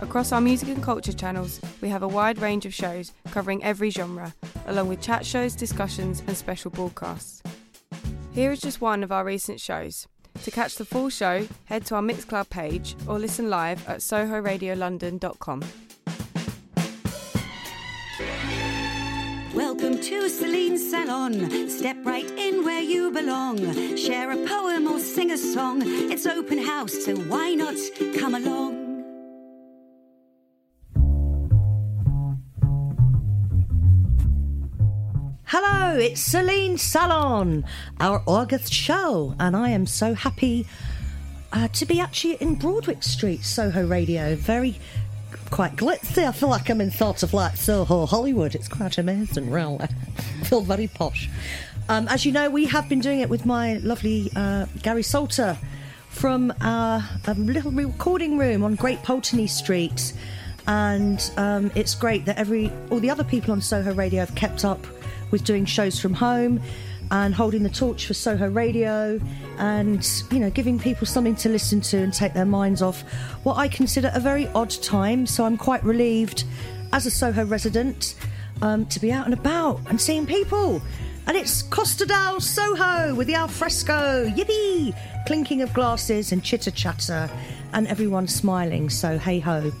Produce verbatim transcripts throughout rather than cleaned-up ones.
Across our music and culture channels, we have a wide range of shows covering every genre, along with chat shows, discussions and special broadcasts. Here is just one of our recent shows. To catch the full show, head to our Mixcloud page or listen live at Soho Radio London dot com. Welcome to Celine Salon. Step right in where you belong. Share a poem or sing a song. It's open house, so why not come along? Hello, it's Celine Salon, our August show, and I am so happy uh, to be actually in Broadwick Street, Soho Radio. Very... quite glitzy. I feel like I'm in sort of like Soho, Hollywood. It's quite amazing, really. I feel very posh. Um, as you know, we have been doing it with my lovely uh, Gary Salter from our um, little recording room on Great Pulteney Street. And um, it's great that every all the other people on Soho Radio have kept up with doing shows from home and holding the torch for Soho Radio and, you know, giving people something to listen to and take their minds off what I consider a very odd time. So I'm quite relieved as a Soho resident um, to be out and about and seeing people. And it's Costa Dal Soho with the alfresco, yippee, clinking of glasses and chitter-chatter and everyone smiling, so hey-ho.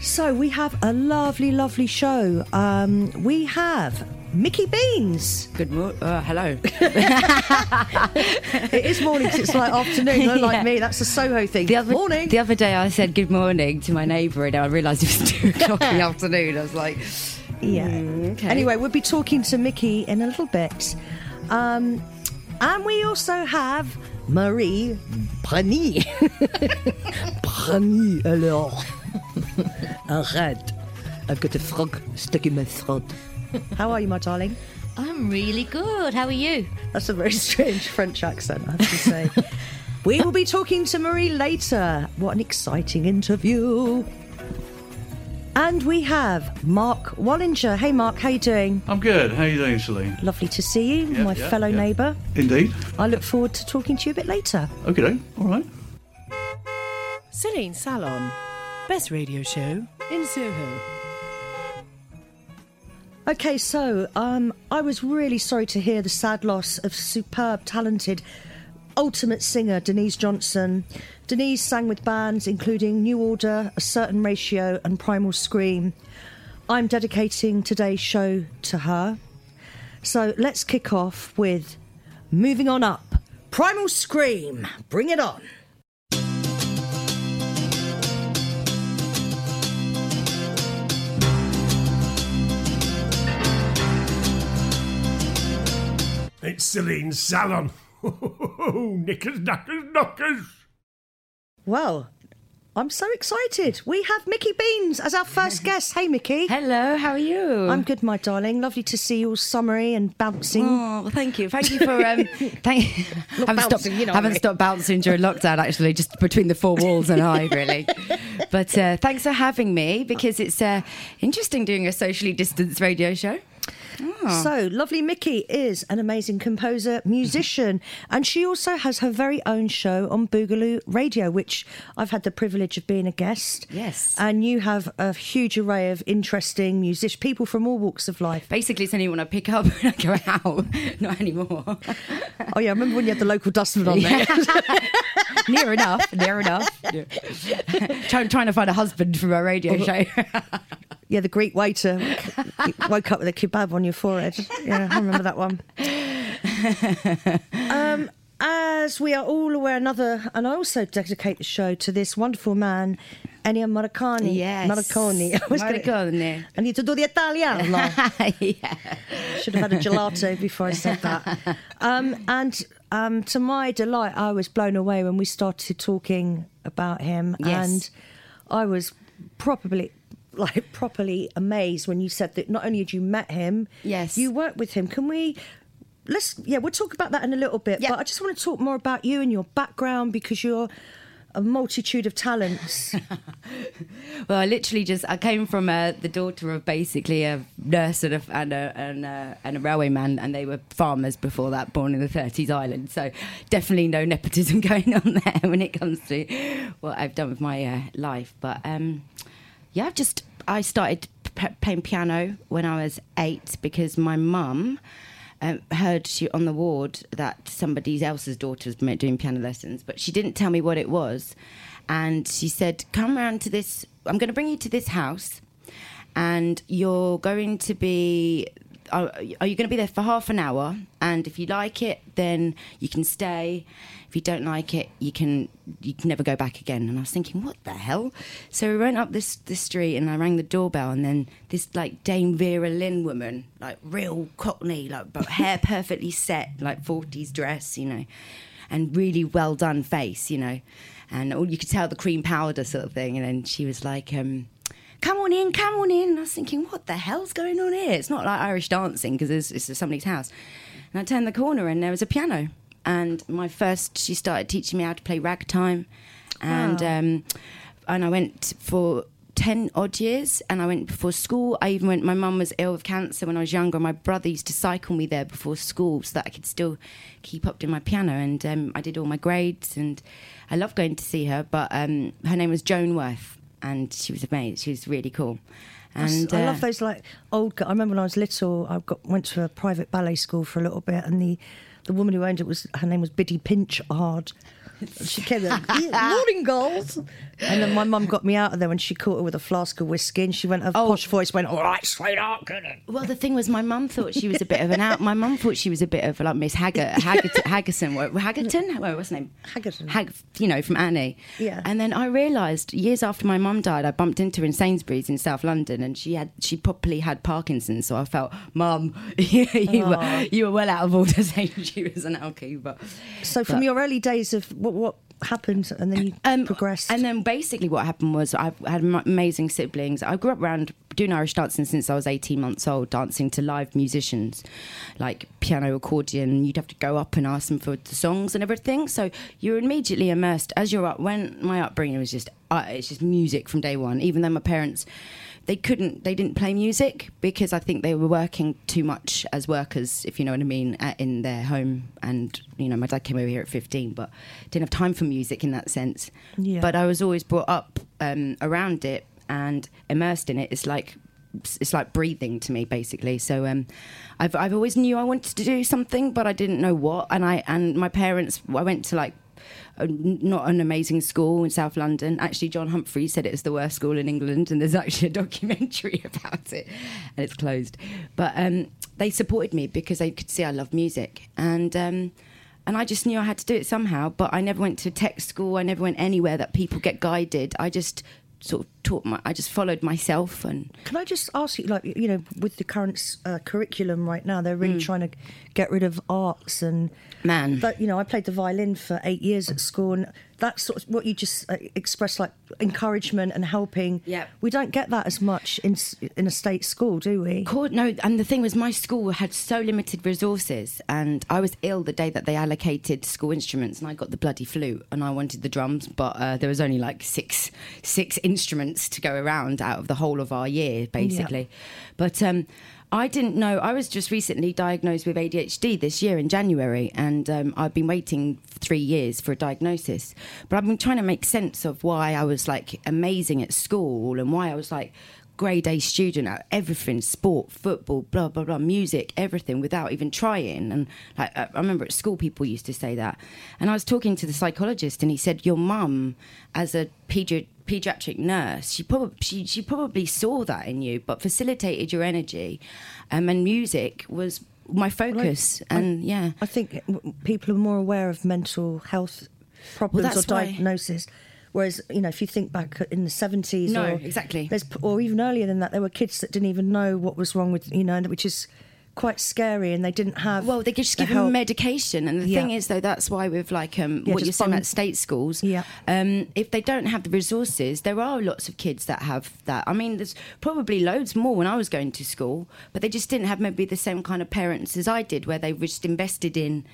So we have a lovely, lovely show. Um, we have... Mickey Beans. Good morning. Uh, hello. It is morning because it's like afternoon. Not yeah. Like me. That's a Soho thing. The other, morning. The other day I said good morning to my neighbour and I realised it was two o'clock in the afternoon. I was like... Yeah. Mm, okay. Anyway, we'll be talking to Mickey in a little bit. Um, and we also have Marie Prani. Prani, alors. Arrête. I've got a frog stuck in my throat. How are you, my darling? I'm really good. How are you? That's a very strange French accent, I have to say. We will be talking to Marie later. What an exciting interview. And we have Mark Wallinger. Hey, Mark, how are you doing? I'm good. How are you doing, Celine? Lovely to see you, yep, my yep, fellow yep. neighbour. Indeed. I look forward to talking to you a bit later. Okay, then. All right. Celine Salon, best radio show in Soho. Okay, so um, I was really sorry to hear the sad loss of superb, talented, ultimate singer Denise Johnson. Denise sang with bands including New Order, A Certain Ratio and Primal Scream. I'm dedicating today's show to her. So let's kick off with Moving On Up, Primal Scream, bring it on. It's Celine Salon. Knickers, knackers, knockers. Well, I'm so excited. We have Mickey Beans as our first guest. Hey, Mickey. Hello, how are you? I'm good, my darling. Lovely to see you all summery and bouncing. Oh, well, thank you. Thank you for... Um, thank. You. haven't bouncing, stopped, you know haven't I mean. stopped bouncing during lockdown, actually, just between the four walls and I, really. But uh, thanks for having me, because it's uh, interesting doing a socially distanced radio show. Oh. So, lovely Mickey is an amazing composer, musician, and she also has her very own show on Boogaloo Radio, which I've had the privilege of being a guest. Yes. And you have a huge array of interesting music- people from all walks of life. Basically, it's anyone I pick up and I go out. Not anymore. Oh, yeah, I remember when you had the local dustman on there. Near enough, near enough. Yeah. Try, trying to find a husband for my radio show. Yeah, the Greek waiter woke up with a kebab on your forehead. Yeah, I remember that one. Um, as we are all aware, another, and I also dedicate the show to this wonderful man, Ennio Morricone. Yes. Morricone. I was Morricone. Gonna, I need to do the Italian. Yeah. Should have had a gelato before I said that. Um, and um, to my delight, I was blown away when we started talking about him. Yes. And I was probably... like properly amazed when you said that not only had you met him, yes, you worked with him. Can we, let's, yeah, we'll talk about that in a little bit, yep. But I just want to talk more about you and your background, because you're a multitude of talents. Well, I literally just, I came from uh, the daughter of basically a nurse and a, and a, and a, and a railway man, and they were farmers before that, born in the thirties Ireland, so definitely no nepotism going on there when it comes to what I've done with my uh, life, but... um Yeah, I've just, I started p- playing piano when I was eight because my mum um, heard she, on the ward that somebody else's daughter was doing piano lessons, but she didn't tell me what it was. And she said, come round to this, I'm going to bring you to this house and you're going to be, are, are you going to be there for half an hour? And if you like it, then you can stay. If you don't like it, you can you can never go back again. And I was thinking, what the hell? So we went up this, this street and I rang the doorbell, and then this like Dame Vera Lynn woman, like real Cockney, like but hair perfectly set, like forties dress, you know, and really well done face, you know, and all you could tell the cream powder sort of thing. And then she was like, um, come on in, come on in. And I was thinking, what the hell's going on here? It's not like Irish dancing because it's, it's somebody's house. And I turned the corner and there was a piano. And my first, she started teaching me how to play ragtime, and wow. um, and I went for ten odd years, and I went before school. I even went. My mum was ill with cancer when I was younger, and my brother used to cycle me there before school so that I could still keep up doing my piano. And um, I did all my grades, and I loved going to see her. But um, her name was Joan Worth, and she was amazing. She was really cool. And, uh, I love those like old. I remember when I was little, I got went to a private ballet school for a little bit, and the. The woman who owned it was, her name was Biddy Pinchard. She came there, morning girls. And then my mum got me out of there when she caught her with a flask of whiskey, and she went, her oh. posh voice went, all right, sweetheart, get it. Well, the thing was, my mum thought she was a bit of an out. My mum thought she was a bit of like Miss Haggart, Haggart, Haggerton. Haggerton? Well, what's her name? Haggerton. Hag, you know, from Annie. Yeah. And then I realised years after my mum died, I bumped into her in Sainsbury's in South London, and she had she probably had Parkinson's. So I felt, Mum, you, you, oh. were, you were well out of order saying she was an alky. But so from but, your early days of What, what happened and then you um, progressed? And then basically what happened was I had amazing siblings. I grew up around doing Irish dancing since I was eighteen months old, dancing to live musicians, like piano, accordion. You'd have to go up and ask them for the songs and everything. So you're immediately immersed as you're up. When my upbringing was just, uh, it's just music from day one, even though my parents... They couldn't, they didn't play music because I think they were working too much as workers, if you know what I mean, in their home. And, you know, my dad came over here at fifteen, but didn't have time for music in that sense. Yeah. But I was always brought up um, around it and immersed in it. It's like, it's like breathing to me, basically. So um, I've, I've always knew I wanted to do something, but I didn't know what. And I, and my parents, I went to like, Uh, not an amazing school in South London. Actually, John Humphrey said it was the worst school in England, and there's actually a documentary about it, and it's closed. But um, they supported me because they could see I love music, and um, and I just knew I had to do it somehow. But I never went to tech school. I never went anywhere that people get guided. I just sort of taught my. I just followed myself. And can I just ask you, like, you know, with the current uh, curriculum right now, they're really mm. trying to get rid of arts and. Man, but you know, I played the violin for eight years at school, and that's sort of what you just uh, expressed, like encouragement and helping. Yeah, we don't get that as much in in a state school, do we? Cool, no, and the thing was, my school had so limited resources, and I was ill the day that they allocated school instruments, and I got the bloody flute, and I wanted the drums, but uh, there was only like six six instruments to go around out of the whole of our year, basically. Yep. But um. I didn't know. I was just recently diagnosed with A D H D this year in January, and um, I've been waiting three years for a diagnosis. But I've been trying to make sense of why I was like amazing at school and why I was like grade A student at everything, sport, football, blah, blah, blah, music, everything without even trying. And like, I remember at school people used to say that. And I was talking to the psychologist and he said, your mum as a pediatrician, pediatric nurse, she probably she, she probably saw that in you, but facilitated your energy, um, and music was my focus. Well, I, and I, yeah, I think people are more aware of mental health problems well, or diagnosis. Why. Whereas, you know, if you think back in the seventies, no, or, exactly, or even earlier than that, there were kids that didn't even know what was wrong with, you know, which is quite scary, and they didn't have. Well, they could just give them medication, and the yeah. thing is, though, that's why with like um, yeah, what you're saying about state schools, yeah. um, if they don't have the resources, there are lots of kids that have that. I mean, there's probably loads more when I was going to school, but they just didn't have maybe the same kind of parents as I did, where they were just invested in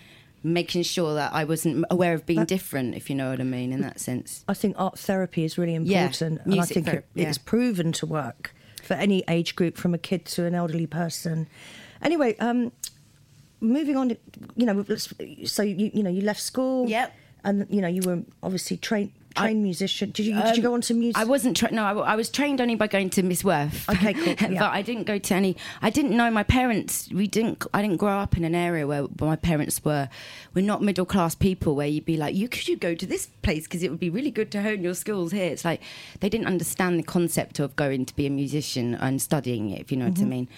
making sure that I wasn't aware of being that, different, if you know what I mean, in that sense. I think art therapy is really important, yeah, and I think therapy, it, yeah. it's proven to work for any age group, from a kid to an elderly person. Anyway, um, moving on, to, you know, so, you you know, you left school. Yep. And, you know, you were obviously trained trained I, musician. Did you um, did you go on to music? I wasn't trained. No, I, I was trained only by going to Miss Worth. Okay, cool. Yeah. But I didn't go to any... I didn't know my parents. We didn't... I didn't grow up in an area where my parents were... We're not middle-class people where you'd be like, you could you go to this place because it would be really good to hone your skills here. It's like they didn't understand the concept of going to be a musician and studying it, if you know mm-hmm. what I mean.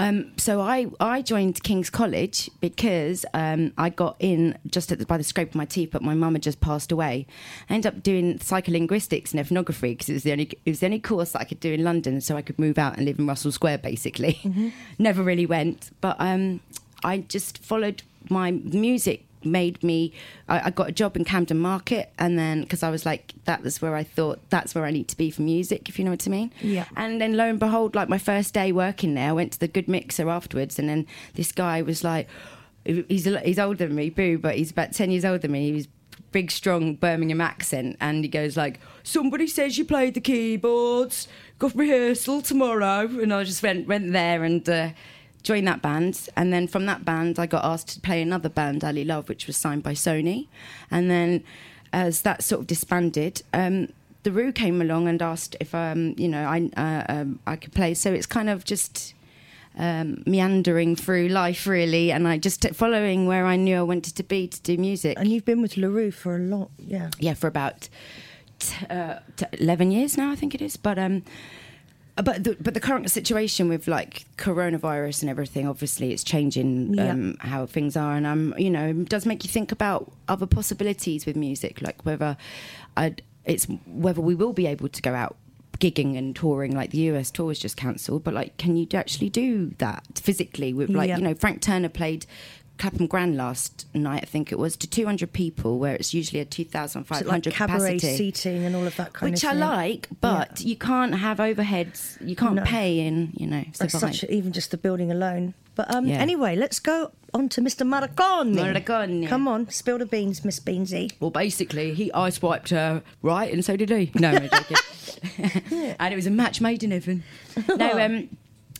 Um, so I, I joined King's College because um, I got in just at the, by the scrape of my teeth, but my mum had just passed away. I ended up doing psycholinguistics and ethnography because it was the only it was the only course that I could do in London, so I could move out and live in Russell Square, basically. Mm-hmm. Never really went, but um, I just followed my music. Made me I, I got a job in Camden Market, and then because I was like, that was where I thought that's where I need to be for music, if you know what I mean. Yeah. And then lo and behold, like my first day working there, I went to the Good Mixer afterwards, and then this guy was like, he's he's older than me, boo, but he's about ten years older than me. He was big, strong Birmingham accent, and he goes like, somebody says you played the keyboards, got rehearsal tomorrow. And I just went went there and uh joined that band, and then from that band I got asked to play another band, Ali Love, which was signed by Sony. And then as that sort of disbanded, um, LaRue came along and asked if um, you know I uh, um, I could play. So it's kind of just um, meandering through life, really, and I just t- following where I knew I wanted to be to do music. And you've been with LaRue for a lot, yeah, yeah, for about t- uh, t- eleven years now, I think it is, but. Um, But the, but the current situation with like coronavirus and everything, obviously it's changing um, yeah. how things are, and um, you know, it does make you think about other possibilities with music, like whether I'd, it's whether we will be able to go out gigging and touring. Like the U S tour was just cancelled, but like, can you actually do that physically? With like yeah. you know, Frank Turner played Clapham Grand last night, I think it was, to two hundred people, where it's usually a two thousand five hundred so like capacity. Cabaret seating and all of that kind of thing. Which I like, but yeah. you can't have overheads, you can't no. pay in, you know, survive. It's such, even just the building alone. But um, yeah. anyway, let's go on to Mister Morricone. Morricone. Come on, spill the beans, Miss Beansy. Well, basically, he ice-wiped her right, and so did he. No, no, joking. And it was a match made in heaven. No, um...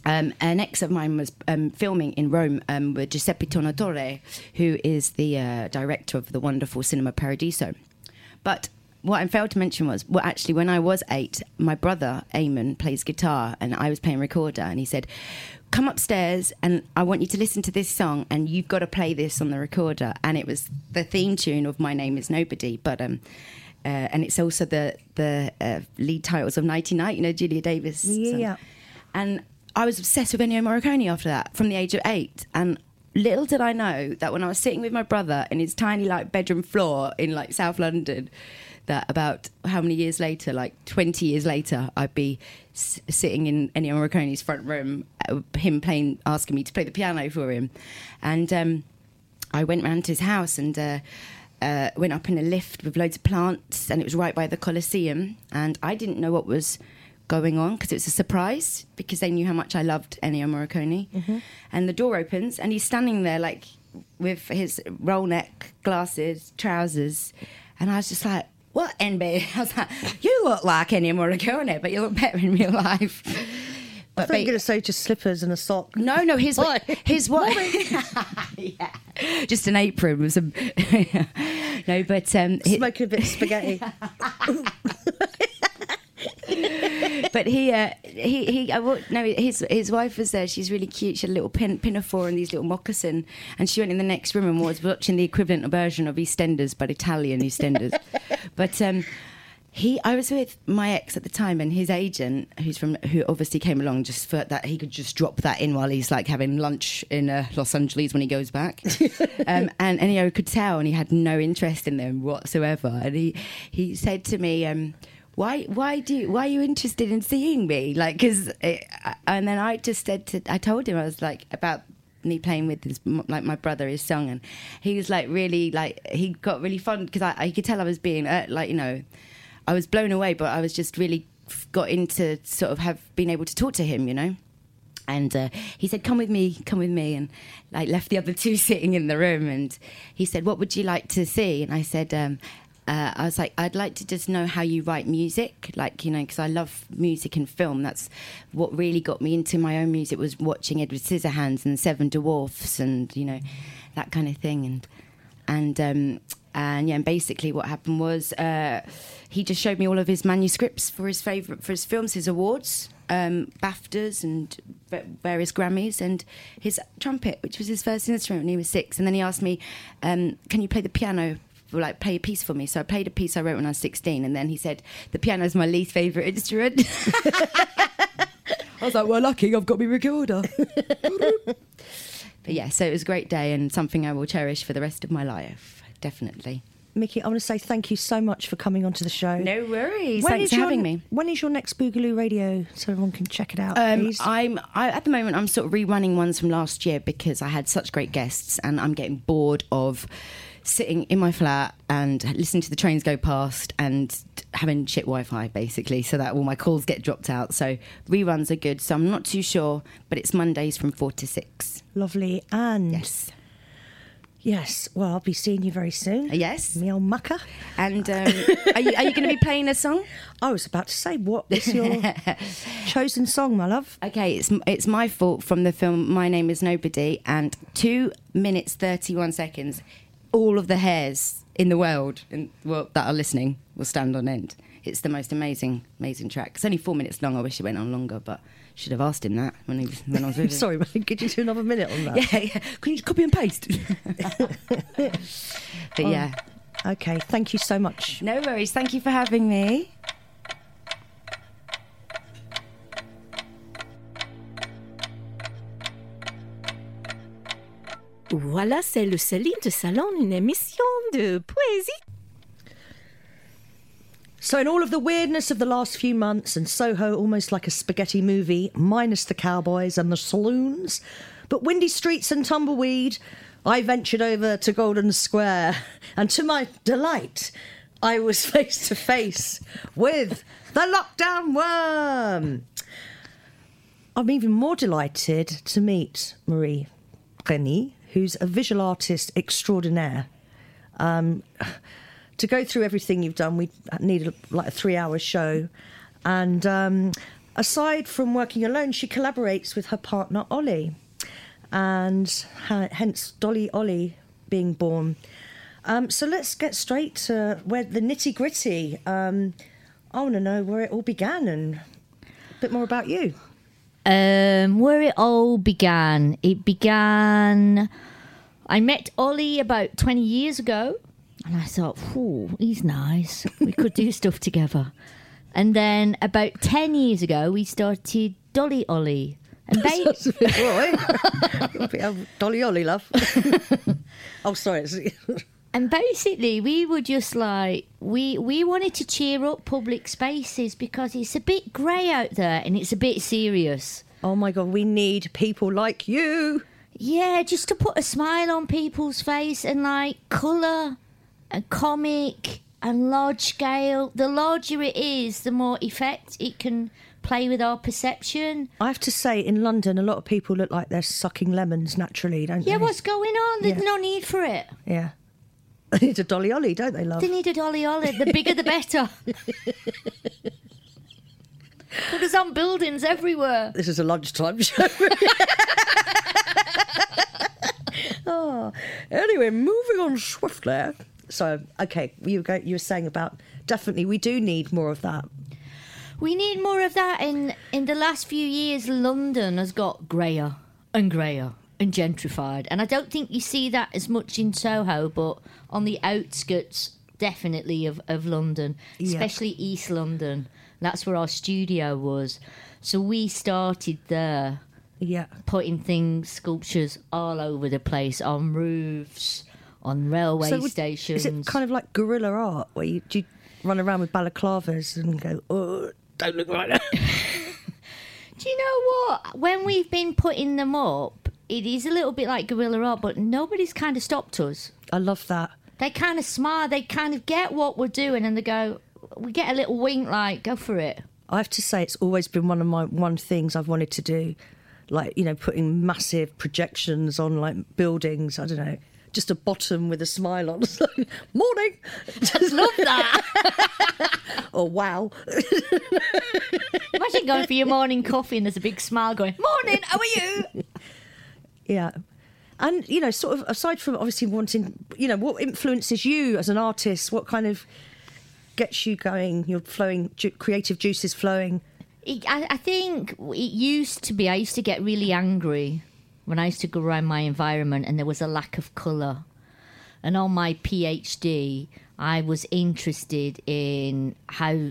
Um, an ex of mine was um, filming in Rome um, with Giuseppe Tornatore, who is the uh, director of the wonderful Cinema Paradiso. But what I failed to mention was, well, actually, when I was eight, my brother, Eamon, plays guitar, and I was playing recorder, and he said, come upstairs, and I want you to listen to this song, and you've got to play this on the recorder. And it was the theme tune of My Name is Nobody, but... Um, uh, and it's also the, the uh, lead titles of Nighty Night, you know, Julia Davis. Yeah. yeah. And... I was obsessed with Ennio Morricone after that, from the age of eight. And little did I know that when I was sitting with my brother in his tiny, like, bedroom floor in, like, South London, that about how many years later, like, twenty years later, I'd be s- sitting in Ennio Morricone's front room, uh, him playing, asking me to play the piano for him. And um, I went round to his house and... Uh, Uh, went up in a lift with loads of plants, and it was right by the Colosseum, and I didn't know what was going on because it was a surprise, because they knew how much I loved Ennio Morricone. Mm-hmm. And the door opens and he's standing there like with his roll neck, glasses, trousers, and I was just like, what, N B? I was like, you look like Ennio Morricone, but you look better in real life. But I thought you were going to say just slippers and a sock. No, no, his what? His what? yeah. Just an apron with some... no, but... Um, Smoking a bit of spaghetti. But he... Uh, he, he I, no, his his wife was there. She's really cute. She had a little pin, pinafore and these little moccasin. And she went in the next room and was watching the equivalent version of EastEnders, but Italian EastEnders. But... Um, He, I was with my ex at the time, and his agent, who's from, who obviously came along just for that, he could just drop that in while he's like having lunch in uh, Los Angeles when he goes back. um, and Ennio, you know, could tell, and he had no interest in them whatsoever. And he, he said to me, um, "Why, why do, you, why are you interested in seeing me?" Like, because, and then I just said to, I told him I was like about me playing with his, like my brother, his son, and he was like really like he got really fun because I, I could tell I was being uh, like you know I was blown away, but I was just really got into sort of have been able to talk to him, you know. And uh, he said, "Come with me, come with me," and like left the other two sitting in the room. And he said, "What would you like to see?" And I said, um, uh, "I was like, I'd like to just know how you write music, like you know, because I love music and film. That's what really got me into my own music was watching Edward Scissorhands and Seven Dwarfs, and you know, that kind of thing." And and um, and yeah, and basically what happened was uh, he just showed me all of his manuscripts for his favorite for his films, his awards. Um, BAFTAs and b- various Grammys, and his trumpet, which was his first instrument when he was six. And then he asked me, um, "Can you play the piano? Or, like, play a piece for me?" So I played a piece I wrote when I was sixteen. And then he said, "The piano's my least favourite instrument." I was like, "Well, lucky, I've got my recorder." But yeah, so it was a great day and something I will cherish for the rest of my life, definitely. Mickey, I want to say thank you so much for coming onto the show. No worries. When Thanks for your, having me. When is your next Boogaloo Radio so everyone can check it out, um, please? I'm, I, at the moment, I'm sort of rerunning ones from last year because I had such great guests and I'm getting bored of sitting in my flat and listening to the trains go past and having shit Wi-Fi, basically, so that all my calls get dropped out. So reruns are good, so I'm not too sure, but it's Mondays from four to six. Lovely. And... yes. Yes, well, I'll be seeing you very soon. Yes. Me old mucker. And um, are you, are you going to be playing a song? I was about to say, what is your chosen song, my love? Okay, it's it's My Fault from the film My Name is Nobody, and two minutes, thirty-one seconds, all of the hairs in the world in, well, that are listening will stand on end. It's the most amazing, amazing track. It's only four minutes long. I wish it went on longer, but... should have asked him that when, he was, when I was with him. Sorry, could you do another minute on that? Yeah, yeah. Can you copy and paste? But oh, yeah. Okay, thank you so much. No worries. Thank you for having me. Voilà, c'est le Celine de Salon, une émission de poésie. So in all of the weirdness of the last few months, and Soho almost like a spaghetti movie, minus the cowboys and the saloons, but windy streets and tumbleweed, I ventured over to Golden Square, and to my delight, I was face to face with the lockdown worm. I'm even more delighted to meet Marie Prani, who's a visual artist extraordinaire. Um... To go through everything you've done, we need a, like a three-hour show. And um, aside from working alone, she collaborates with her partner, Ollie, and ha- hence Dolly Ollie being born. Um, so let's get straight to where the nitty-gritty. Um, I want to know where it all began and a bit more about you. Um, where it all began? It began... I met Ollie about twenty years ago. And I thought, whew, he's nice. We could do stuff together. And then about ten years ago, we started Dolly Ollie. And ba- That's a bit right. Eh? Dolly Ollie, love. Oh, sorry. And basically, we were just like, we we wanted to cheer up public spaces because it's a bit grey out there and it's a bit serious. Oh, my God, we need people like you. Yeah, just to put a smile on people's face and, like, colour... and comic and large scale. The larger it is, the more effect it can play with our perception. I have to say, in London, a lot of people look like they're sucking lemons naturally, don't yeah, they? Yeah, what's going on? There's yeah. no need for it. Yeah. They need a Dolly Ollie, don't they, love? They need a Dolly Ollie. The bigger the better. Put us on buildings everywhere. This is a lunchtime show. Oh, anyway, moving on swiftly. So, okay, you were, you were saying about definitely we do need more of that. We need more of that. In, in the last few years, London has got greyer and greyer and gentrified. And I don't think you see that as much in Soho, but on the outskirts, definitely, of, of London, yeah. Especially East London. That's where our studio was. So we started there. Yeah, putting things, sculptures all over the place, on roofs, on railway so would, stations. Is it kind of like guerrilla art, where you, do you run around with balaclavas and go, "Oh, don't look right now"? Do you know what? When we've been putting them up, it is a little bit like guerrilla art, but nobody's kind of stopped us. I love that. They kind of smile, they kind of get what we're doing, and they go, we get a little wink, like, go for it. I have to say, it's always been one of my one things I've wanted to do, like, you know, putting massive projections on, like, buildings, I don't know, just a bottom with a smile on. Like, morning! Just love that! Oh, wow. Imagine going for your morning coffee and there's a big smile going, morning, how are you? Yeah. And, you know, sort of, aside from obviously wanting, you know, what influences you as an artist? What kind of gets you going, your flowing, ju- creative juices flowing? It, I, I think it used to be, I used to get really angry when I used to go around my environment and there was a lack of colour. And on my PhD, I was interested in how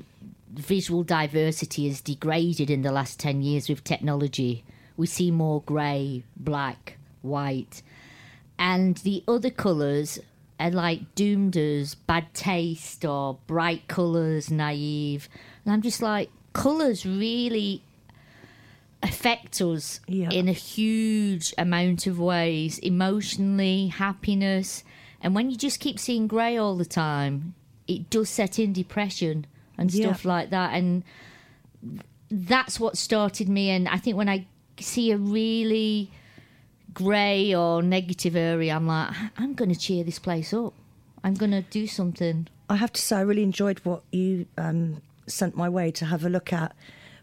visual diversity has degraded in the last ten years with technology. We see more grey, black, white, and the other colours are like doomed as bad taste or bright colours, naive. And I'm just like, colours really affect us yeah. in a huge amount of ways, emotionally, happiness. And when you just keep seeing grey all the time, it does set in depression and stuff yeah. like that. And that's what started me. And I think when I see a really grey or negative area, I'm like, I'm going to cheer this place up. I'm going to do something. I have to say, I really enjoyed what you um, sent my way to have a look at,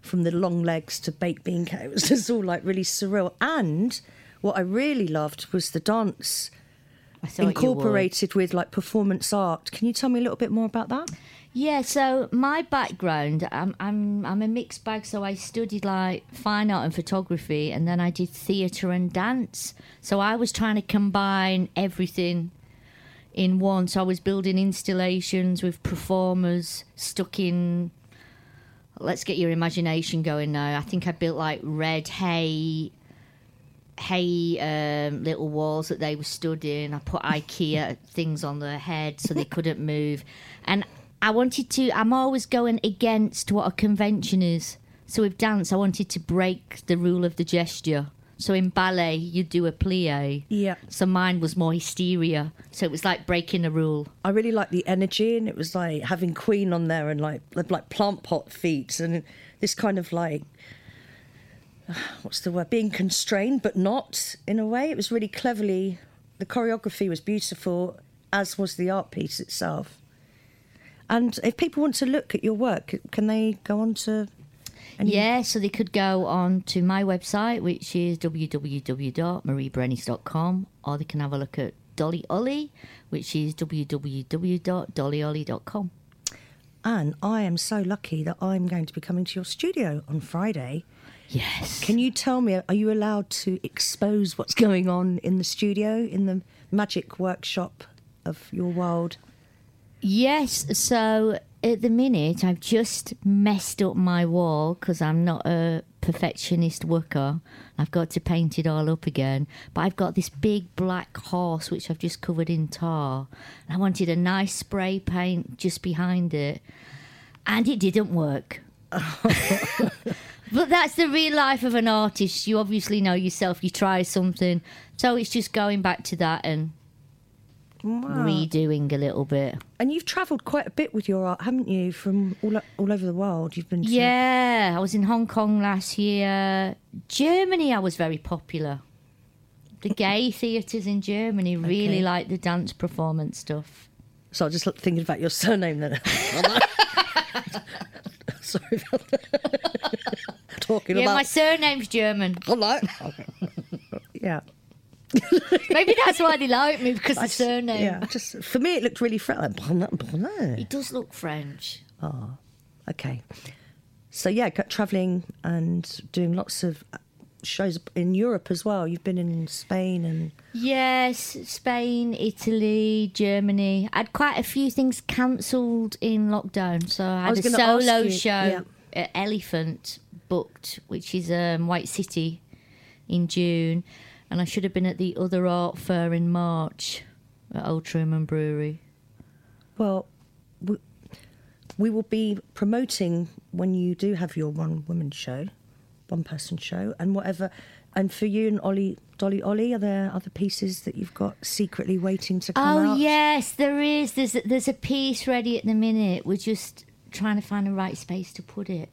from the long legs to baked bean cows. It's all like really surreal. And what I really loved was the dance incorporated with like performance art. Can you tell me a little bit more about that? Yeah, so my background, I'm I'm I'm a mixed bag, so I studied like fine art and photography, and then I did theatre and dance. So I was trying to combine everything in one. So I was building installations with performers stuck in, let's get your imagination going now. I think I built like red hay, hay um, little walls that they were stood in. I put IKEA things on their head so they couldn't move. And I wanted to, I'm always going against what a convention is. So with dance, I wanted to break the rule of the gesture. So in ballet, you do a plie. Yeah. So mine was more hysteria. So it was like breaking a rule. I really liked the energy, and it was like having Queen on there and like like plant pot feet and this kind of like, what's the word? Being constrained, but not in a way. It was really cleverly, the choreography was beautiful, as was the art piece itself. And if people want to look at your work, can they go on to... Any... Yeah, so they could go on to my website, which is w w w dot marie prani dot com, or they can have a look at Dolly Ollie, which is w w w dot dolly ollie dot com. And I am so lucky that I'm going to be coming to your studio on Friday. Yes. Can you tell me, are you allowed to expose what's going on in the studio, in the magic workshop of your world? Yes, so at the minute I've just messed up my wall because I'm not a perfectionist worker. I've got to paint it all up again. But I've got this big black horse which I've just covered in tar. And I wanted a nice spray paint just behind it. And it didn't work. But that's the real life of an artist. You obviously know yourself, you try something. So it's just going back to that and... Wow. Redoing a little bit. And you've travelled quite a bit with your art, haven't you, from all all over the world? You've been to... Yeah, I was in Hong Kong last year. Germany, I was very popular. The gay theatres in Germany really okay. like the dance performance stuff. So I was just thinking about your surname then. Sorry about that. Talking yeah, about... Yeah, my surname's German. All right. Yeah. Maybe that's why they like me, because the surname. Yeah, just for me it looked really French. It does look French. Oh, okay. So yeah, travelling and doing lots of shows in Europe as well. You've been in Spain and... Yes, Spain, Italy, Germany. I had quite a few things cancelled in lockdown, so I had I a solo you, show yeah. at Elephant booked, which is um, White City in June. And I should have been at the other art fair in March at Old Truman Brewery. Well, we, we will be promoting when you do have your one-woman show, one-person show, and whatever And for you and Ollie, Dolly Ollie, are there other pieces that you've got secretly waiting to come oh, out? Oh, yes, there is. There's a, there's a piece ready at the minute. We're just trying to find the right space to put it.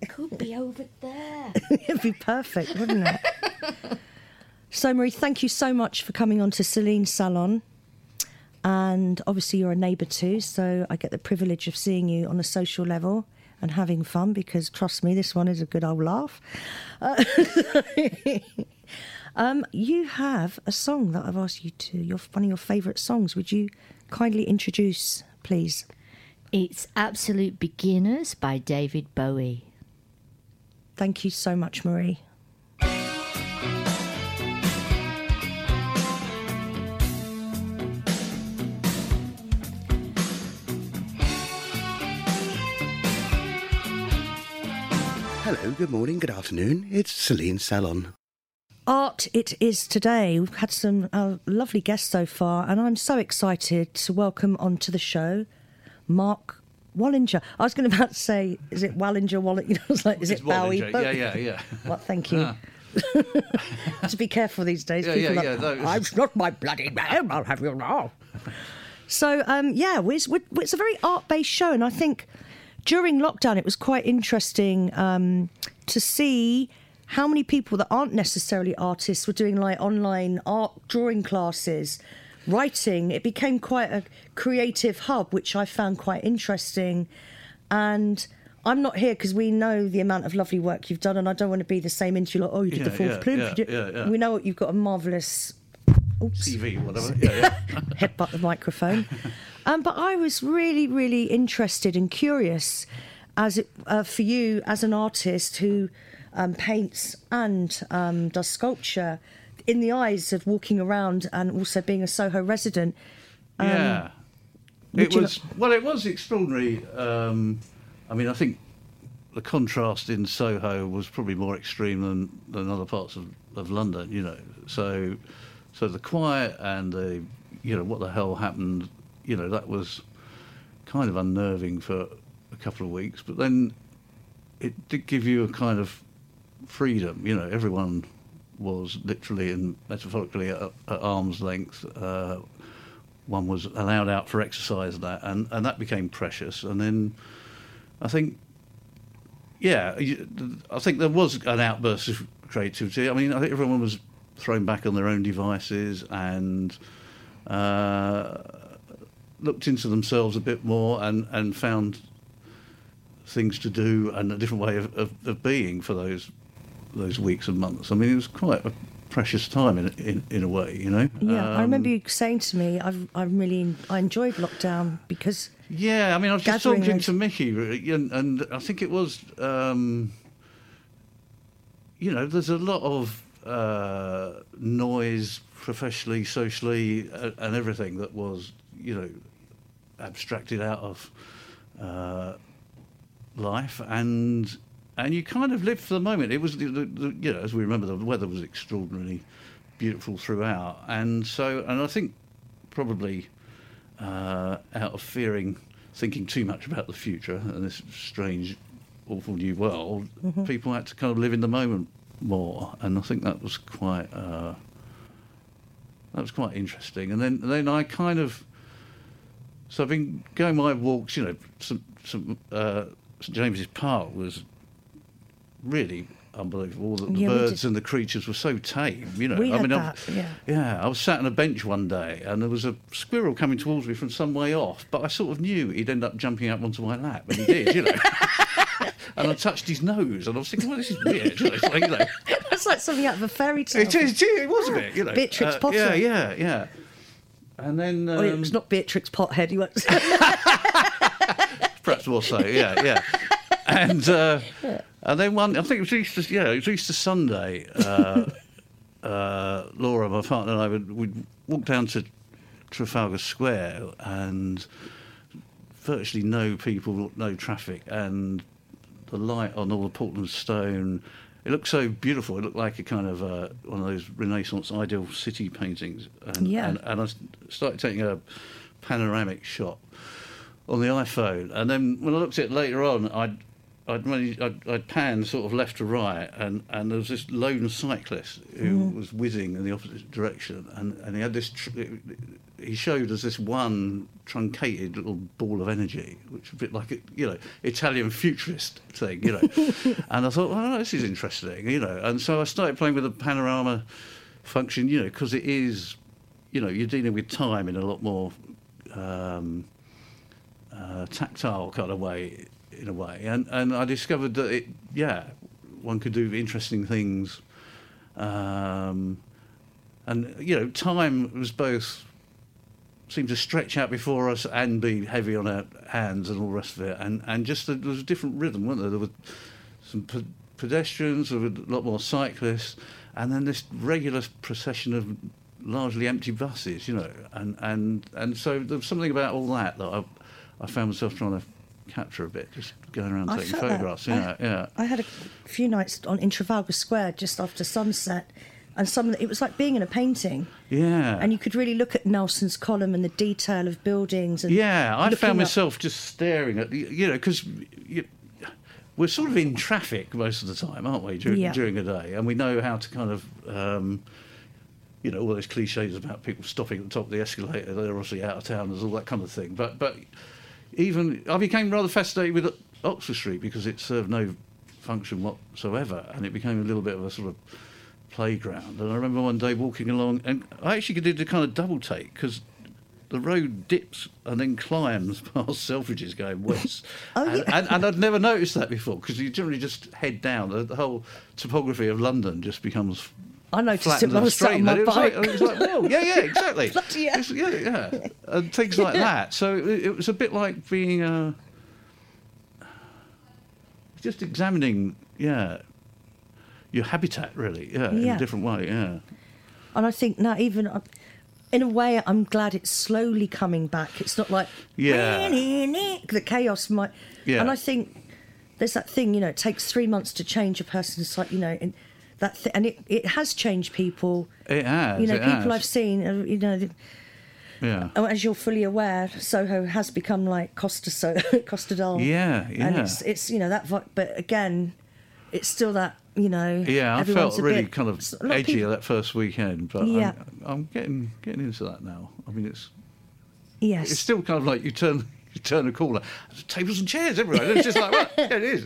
It could be over there. It'd be perfect, wouldn't it? So, Marie, thank you so much for coming on to Celine Salon. And obviously you're a neighbour too, so I get the privilege of seeing you on a social level and having fun, because trust me, this one is a good old laugh. Uh, um, you have a song that I've asked you to, your, one of your favourite songs. Would you kindly introduce, please? It's Absolute Beginners by David Bowie. Thank you so much, Marie. Hello, good morning, good afternoon. It's Celine Salon. Art it is today. We've had some uh, lovely guests so far, and I'm so excited to welcome onto the show Mark Wallinger. I was going to about to say, is it Wallinger? Wallinger? You know, I was like, is it's it Bowie? But, yeah, yeah, yeah. Well, thank you. Yeah. To be careful these days. Yeah, people yeah, like, yeah. I'm not my bloody man, I'll have you now. So, um, yeah, it's, it's a very art-based show, and I think during lockdown, it was quite interesting um, to see how many people that aren't necessarily artists were doing like online art drawing classes, writing. It became quite a creative hub, which I found quite interesting. And I'm not here because we know the amount of lovely work you've done, and I don't want to be the same into you like, oh, you did yeah, the fourth yeah, plume. Yeah, yeah, yeah. We know you've got a marvellous Oops. C V, whatever. Yeah, yeah. Headbutt the microphone. Um, but I was really, really interested and curious as it, uh, for you as an artist who um, paints and um, does sculpture in the eyes of walking around and also being a Soho resident. Um, yeah. It was, not- well, it was extraordinary. Um, I mean, I think the contrast in Soho was probably more extreme than, than other parts of, of London, you know. So... So the quiet and the, you know, what the hell happened, you know, that was kind of unnerving for a couple of weeks. But then it did give you a kind of freedom. You know, everyone was literally and metaphorically at, at arm's length. Uh, one was allowed out for exercise and that, and, and that became precious. And then I think, yeah, I think there was an outburst of creativity. I mean, I think everyone was thrown back on their own devices and uh, looked into themselves a bit more and, and found things to do and a different way of, of, of being for those those weeks and months. I mean, it was quite a precious time in in, in a way, you know. Yeah, um, I remember you saying to me, I've I really I enjoyed lockdown because yeah, I mean, I was just talking those... to Mickey, and, and I think it was, um, you know, there's a lot of Uh, noise professionally, socially, uh, and everything that was, you know, abstracted out of uh, life, and and you kind of lived for the moment. It was, the, the, the, you know, as we remember, the weather was extraordinarily beautiful throughout, and so, and I think probably uh, out of fearing, thinking too much about the future and this strange, awful new world, mm-hmm. people had to kind of live in the moment more, and I think that was quite uh, that was quite interesting. And then, and then I kind of so I've been going my walks. You know, some, some uh, Saint James's Park was really unbelievable. All the, the yeah, birds and the creatures were so tame. You know, we I had mean, that, I, yeah. yeah, I was sat on a bench one day, and there was a squirrel coming towards me from some way off. But I sort of knew he'd end up jumping up onto my lap, and he did. You know. And I touched his nose, and I was thinking, well, this is weird. It's like, you know. That's like something out of a fairy tale. It, is, it was a bit, you know. Beatrix uh, Potter. Yeah, yeah, yeah. And then... Um... Well, it was not Beatrix Pothead. You won't... Perhaps more so, yeah, yeah. And uh, yeah. and then one, I think it was Easter, yeah, it was Easter Sunday. Uh, uh, Laura, my partner, and I would we'd walk down to Trafalgar Square, and virtually no people, no traffic, and... the light on all the Portland stone, it looked so beautiful. It looked like a kind of uh, one of those Renaissance ideal city paintings. And, yeah. and, and I started taking a panoramic shot on the iPhone. And then when I looked at it later on, I I'd, I'd, I'd panned sort of left to right, and, and there was this lone cyclist who mm. was whizzing in the opposite direction, and, and he had this. Tr- he showed us this one truncated little ball of energy, which was a bit like a, you know, Italian futurist thing, you know. And I thought, well, oh, this is interesting, you know. And so I started playing with the panorama function, you know, because it is, you know, you're dealing with time in a lot more um, uh, tactile kind of way. in a way and and I discovered that it yeah one could do interesting things, um and you know time was both seemed to stretch out before us and be heavy on our hands and all the rest of it, and and just there was a different rhythm, weren't there? There were some pe- pedestrians, there were a lot more cyclists, and then this regular procession of largely empty buses, you know, and and and so there's something about all that that I, I found myself trying to capture a bit, just going around taking photographs. Yeah, I, yeah. I had a few nights on in Trafalgar Square just after sunset, and some it was like being in a painting. Yeah, and you could really look at Nelson's Column and the detail of buildings. And yeah, I found myself up. just staring at you know because we're sort of in traffic most of the time, aren't we? During, yeah. during a day, and we know how to kind of. Um, You know, all those cliches about people stopping at the top of the escalator, they're obviously out of town, there's all that kind of thing. But but even I became rather fascinated with Oxford Street because it served no function whatsoever, and it became a little bit of a sort of playground. And I remember one day walking along, and I actually did a kind of double take because the road dips and then climbs past Selfridges going west. oh, and, yeah. and, and I'd never noticed that before because you generally just head down. The whole topography of London just becomes. I noticed it when I was sat on my bike. It was like, whoa, yeah, yeah, exactly. yeah. yeah, yeah, and things like yeah. that. So it, it was a bit like being, uh, just examining, yeah, your habitat, really, yeah, yeah, in a different way, yeah. And I think now even, uh, in a way, I'm glad it's slowly coming back. It's not like, yeah, the chaos might, yeah. And I think there's that thing, you know, it takes three months to change a person's, like, you know, and, That th- and it, it has changed people. It has. You know, people has. I've seen, uh, you know, the, yeah. Oh, as you're fully aware, Soho has become like Costa Soho, Costa Dal. Yeah, yeah. And it's, it's you know, that, vi- but again, it's still that, you know. Yeah, I felt really bit, kind of edgy of people, that first weekend, but yeah. I'm, I'm getting getting into that now. I mean, it's. Yes. It's still kind of like you turn. You turn a corner, tables and chairs everywhere. It's just like, well, yeah, it is.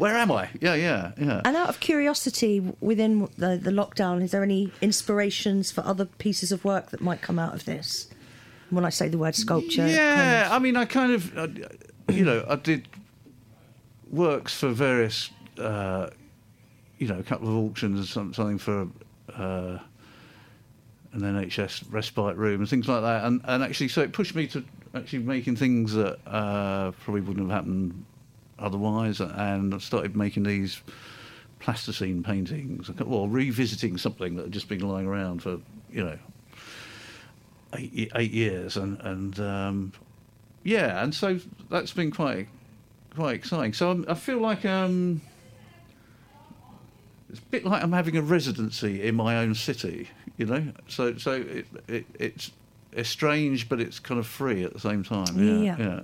Where am I? Yeah, yeah, yeah. And out of curiosity, within the, the lockdown, is there any inspirations for other pieces of work that might come out of this? When I say the word sculpture. Yeah, kind of. I mean, I kind of, I, you know, I did works for various, uh, you know, a couple of auctions and some, something for... Uh, an N H S respite room and things like that, and, and actually so it pushed me to actually making things that uh, probably wouldn't have happened otherwise, and I started making these plasticine paintings or revisiting something that had just been lying around for you know eight, eight years and, and um, yeah and so that's been quite quite exciting, so I'm, I feel like um, it's a bit like I'm having a residency in my own city, you know. So, so it, it it's estranged, but it's kind of free at the same time. Yeah, yeah. yeah.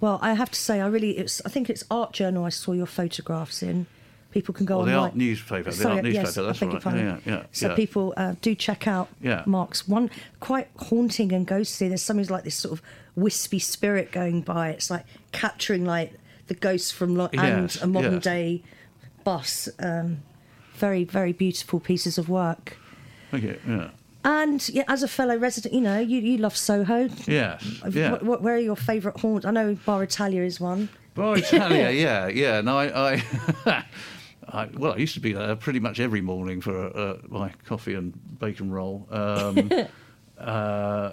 Well, I have to say, I really, it's. I think it's Art Journal. I saw your photographs in. People can go oh, on the Art Newspaper. Sorry, the Art Newspaper. Yes, that's right. Yeah, yeah, yeah, so yeah. people uh, do check out yeah. Mark's one quite haunting and ghostly. There's something like this sort of wispy spirit going by. It's like capturing like the ghosts from lo- yes, and a modern yes. day. Bus, um, very, very beautiful pieces of work. Okay, yeah. And yeah, as a fellow resident, you know, you, you love Soho. Yes, yeah. What, what, where are your favourite haunts? I know Bar Italia is one. Bar Italia, yeah, yeah. No, I, I, I, well, I used to be there pretty much every morning for uh, my coffee and bacon roll. Um, uh,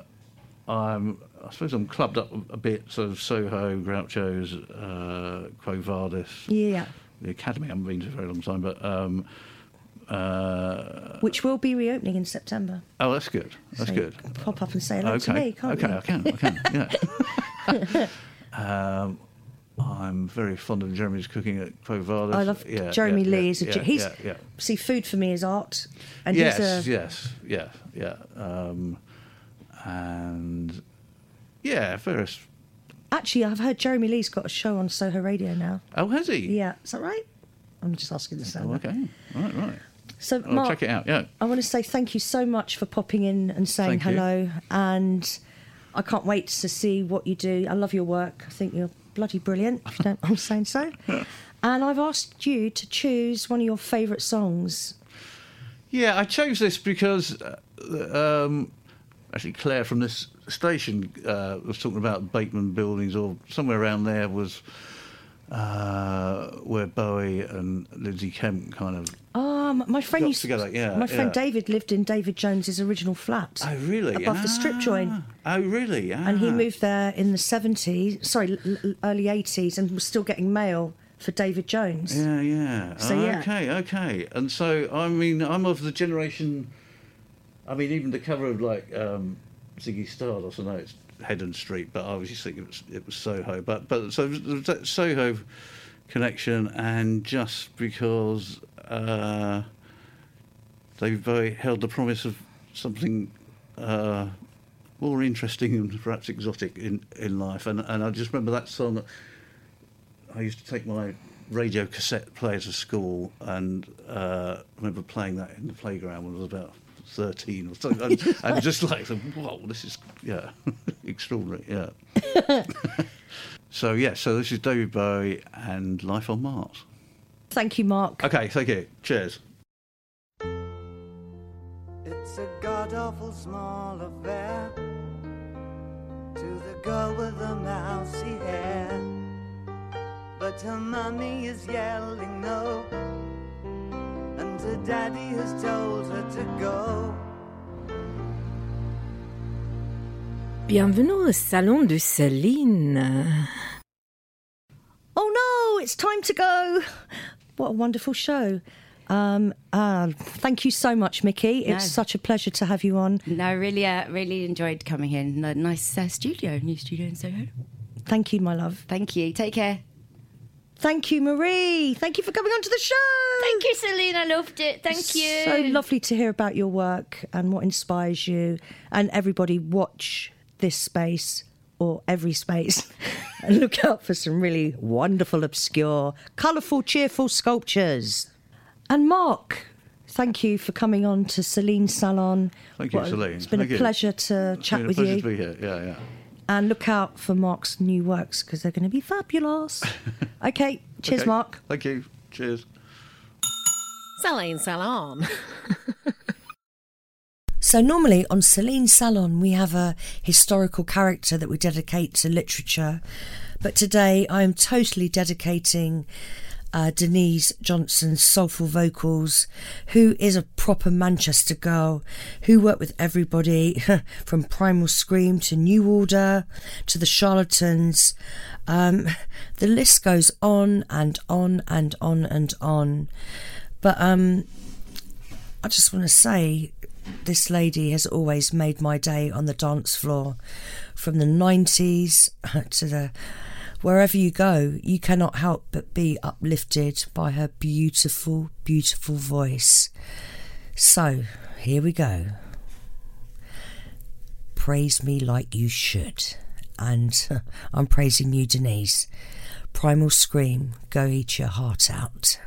I'm, I suppose I'm clubbed up a bit, sort of Soho, Groucho's, uh, Quo Vadis. Yeah. The Academy I haven't been to for a very long time, but um, uh, which will be reopening in September. Oh, that's good. That's so good. You can pop up and say hello okay. to me, can't okay, you? Okay, I can. I can. Yeah. um, I'm very fond of Jeremy's cooking at Quo Vadis. I love yeah, Jeremy yeah, Lee. Yeah, is a, yeah, he's yeah, yeah. see, food for me is art, and yes, he's a yes, yeah, yeah, um, and yeah, various. Actually, I've heard Jeremy Lee's got a show on Soho Radio now. Oh, has he? Yeah. Is that right? I'm just asking this. Oh, okay. All right, right. So, I'll Mark, check it out, yeah. I want to say thank you so much for popping in and saying thank hello. You. And I can't wait to see what you do. I love your work. I think you're bloody brilliant, if you don't mind saying so. And I've asked you to choose one of your favourite songs. Yeah, I chose this because... Um, actually, Claire from this station uh, was talking about Bateman Buildings, or somewhere around there was... Uh, where Bowie and Lindsay Kemp kind of um, my friend used together. Yeah, my yeah. friend David lived in David Jones's original flat. Oh, really? Above ah. the strip joint. Oh, really? Ah. And he moved there in the seventies, sorry, l- early eighties, and was still getting mail for David Jones. Yeah, yeah. So, oh, yeah. Okay, okay. And so, I mean, I'm of the generation. I mean, even the cover of like um, Ziggy Stardust, I know it's Head and Street, but I was just thinking it was, it was Soho. But but so that Soho connection, and just because uh, David Bowie held the promise of something uh, more interesting and perhaps exotic in, in life, and and I just remember that song. I used to take my radio cassette player to school, and uh, I remember playing that in the playground when I was about thirteen or something. And, and just like, wow, this is, yeah, extraordinary, yeah. So, yeah, so this is David Bowie and Life on Mars. Thank you, Mark. Okay, thank you. Cheers. It's a god-awful small affair to the girl with the mousy hair, but her mummy is yelling no, and her daddy has told her to go. Bienvenue au salon de Celine. Oh no, it's time to go. What a wonderful show. Um, uh, thank you so much, Mickey. No. It's such a pleasure to have you on. No, really, uh, really enjoyed coming in. Nice uh, studio, new studio in Soho. Thank you, my love. Thank you. Take care. Thank you, Marie. Thank you for coming on to the show. Thank you, Celine. I loved it. Thank it's you. So lovely to hear about your work and what inspires you. And everybody, watch this space or every space and look out for some really wonderful, obscure, colourful, cheerful sculptures. And Mark, thank you for coming on to Celine Salon. Thank you, well, Celine. It's been thank a you. pleasure to it's chat been with a pleasure you. To be here. Yeah, yeah. And look out for Mark's new works, because they're going to be fabulous. OK, cheers, okay. Mark. Thank you. Cheers. Celine Salon. So normally on Celine Salon, we have a historical character that we dedicate to literature. But today I am totally dedicating uh, Denise Johnson's soulful vocals, who is a proper Manchester girl, who worked with everybody from Primal Scream to New Order to the Charlatans. Um, the list goes on and on and on and on. But um, I just want to say this lady has always made my day on the dance floor. From the nineties to the wherever you go, you cannot help but be uplifted by her beautiful, beautiful voice. So here we go. Praise me like you should. And I'm praising you, Denise. Primal Scream, go eat your heart out.